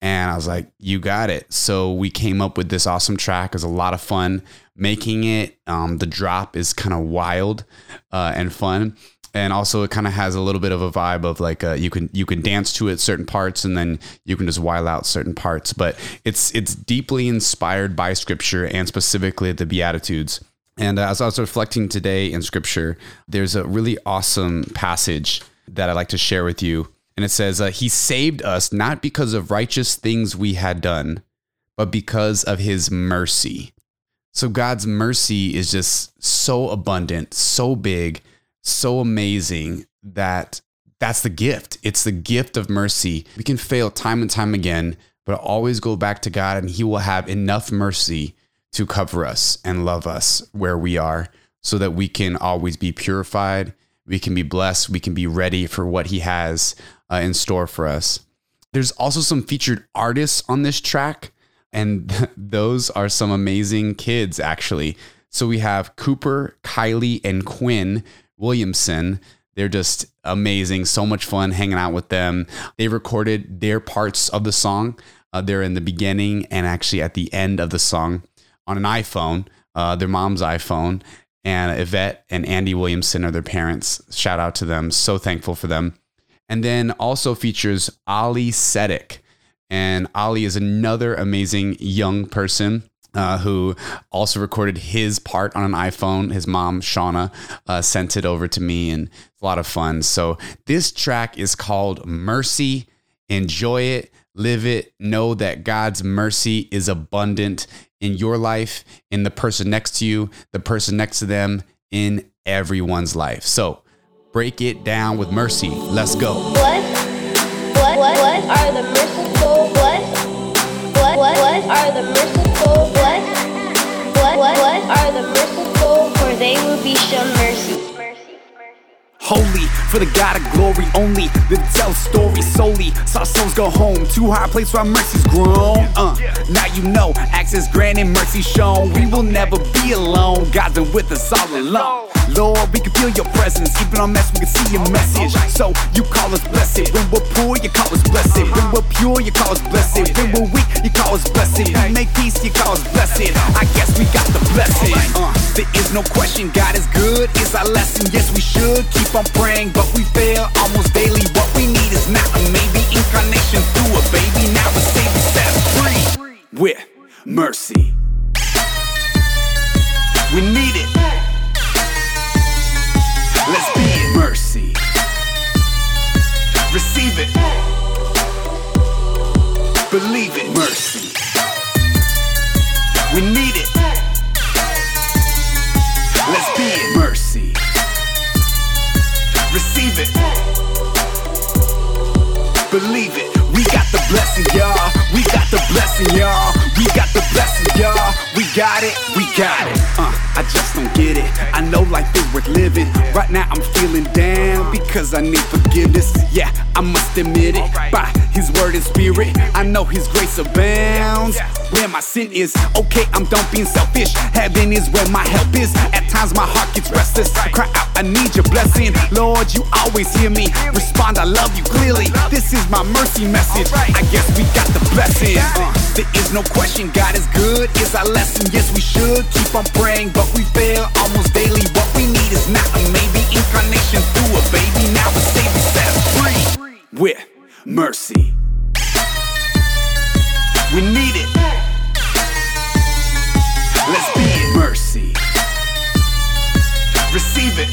And I was like, you got it. So we came up with this awesome track. It was a lot of fun making it. Um, the drop is kind of wild uh, and fun. And also it kind of has a little bit of a vibe of like uh, you can you can dance to it certain parts and then you can just wild out certain parts. But it's it's deeply inspired by scripture and specifically the Beatitudes. And as I was reflecting today in scripture, there's a really awesome passage that I'd like to share with you. And it says, uh, he saved us not because of righteous things we had done, but because of his mercy. So God's mercy is just so abundant, so big, so amazing that that's the gift. It's the gift of mercy. We can fail time and time again, but always go back to God and he will have enough mercy to cover us and love us where we are so that we can always be purified. We can be blessed. We can be ready for what he has uh, in store for us. There's also some featured artists on this track, and th- those are some amazing kids, actually. So we have Cooper, Kylie, and Quinn Williamson. They're just amazing. So much fun hanging out with them. They recorded their parts of the song. Uh, they're in the beginning and actually at the end of the song. On an iPhone, uh, their mom's iPhone, and Yvette and Andy Williamson are their parents. Shout out to them. So thankful for them. And then also features Ali Sedek. And Ali is another amazing young person uh, who also recorded his part on an iPhone. His mom, Shauna, uh, sent it over to me, and it's a lot of fun. So this track is called Mercy. Enjoy it. Live it. Know that God's mercy is abundant in your life, in the person next to you, the person next to them, in everyone's life. So break it down with mercy. Let's go. What? What? What are the merciful? What? What? What are the merciful? What? What? What are the merciful? For they will be shown mercy. Holy, for the God of glory only, the tell story solely, saw souls go home, too high a place where mercy's grown, uh, now you know, access granted, mercy shown, we will never be alone, God's been with us all along, Lord, we can feel your presence, even on mess, we can see your message, so you call us blessed, when we're poor, you call us blessed, when we're pure, you call us blessed, when we're weak, you call us blessed, we make peace, you call us blessed, I guess we got the blessing, uh, there is no question, God is good, it's our lesson, yes we should keep I'm praying, but we fail almost daily. What we need is not a maybe. Incarnation through a baby. Now a Savior set free with mercy. We need it. Let's be it. Mercy. Receive it. Believe it. Mercy. We need it. blessing, y'all. We got the blessing, y'all. We got it, we got it. Uh, I just don't get it. I know life is worth living. Right now I'm feeling down because I need forgiveness. Yeah, I must admit it. By His word and spirit, I know His grace abounds. Where my sin is, okay, I'm done being selfish. Heaven is where my help is. At times my heart gets restless. I cry out, I need your blessing. Lord, you always hear me. Respond, I love you clearly. This is my mercy message. I guess we got the blessing. Uh, there is no question, God is good. It's our lesson. Yes, we should keep on praying, but we fail almost daily. What we need is not a maybe. Incarnation through a baby. Now the Savior set us free with mercy. We need it. Let's be it. Mercy. Receive it.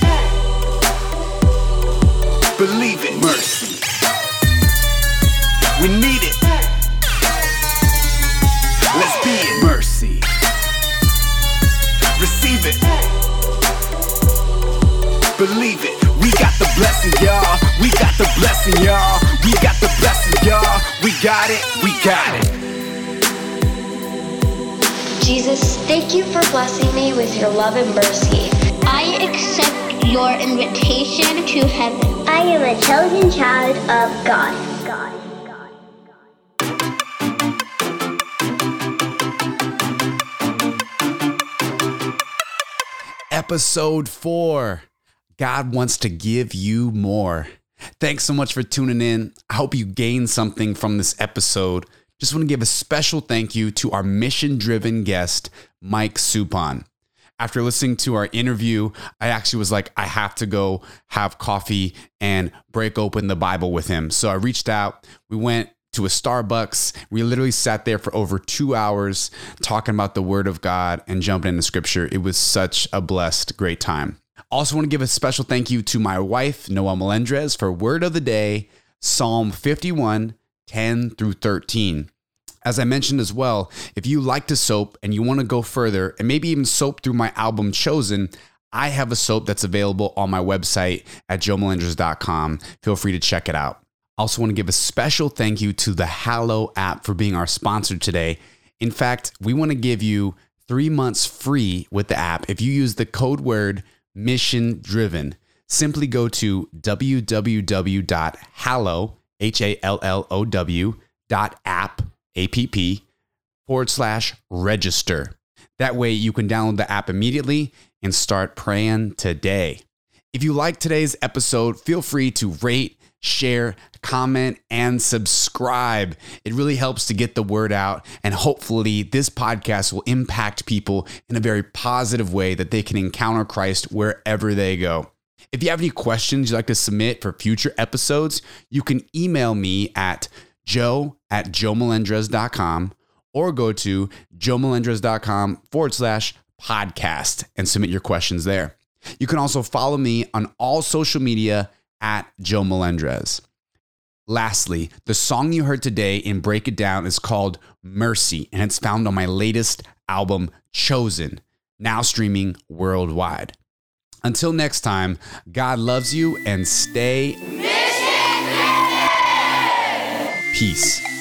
Believe it. Mercy. We need it. Let's be it. Mercy. Receive it. Believe it. We got the blessing, y'all. We got the blessing, y'all. We got the blessing, y'all. We got it. We got it. Jesus, thank you for blessing me with your love and mercy. I accept your invitation to heaven. I am a chosen child of God. God. God. God. Episode four. God wants to give you more. Thanks so much for tuning in. I hope you gained something from this episode. Just want to give a special thank you to our mission-driven guest, Mike Supon. After listening to our interview, I actually was like, I have to go have coffee and break open the Bible with him. So I reached out. We went to a Starbucks. We literally sat there for over two hours talking about the Word of God and jumping into Scripture. It was such a blessed, great time. Also want to give a special thank you to my wife, Noelle Melendrez, for Word of the Day, Psalm fifty-one, ten through thirteen. As I mentioned as well, if you like to soap and you want to go further and maybe even soap through my album Chosen, I have a soap that's available on my website at joe melendrez dot com. Feel free to check it out. Also want to give a special thank you to the Hallow app for being our sponsor today. In fact, we want to give you three months free with the app if you use the code word Mission Driven. Simply go to www.hallow, H-A-L-L-O-W, dot app, A-P-P, forward slash register. That way you can download the app immediately and start praying today. If you like today's episode, feel free to rate, share, comment, and subscribe. It really helps to get the word out, and hopefully this podcast will impact people in a very positive way that they can encounter Christ wherever they go. If you have any questions you'd like to submit for future episodes, you can email me at joe at joe melendrez dot com or go to joe melendrez dot com forward slash podcast and submit your questions there. You can also follow me on all social media at Joe Melendrez. Lastly, the song you heard today in Break It Down is called Mercy, and it's found on my latest album, Chosen, now streaming worldwide. Until next time, God loves you and stay Mission Driven. Peace.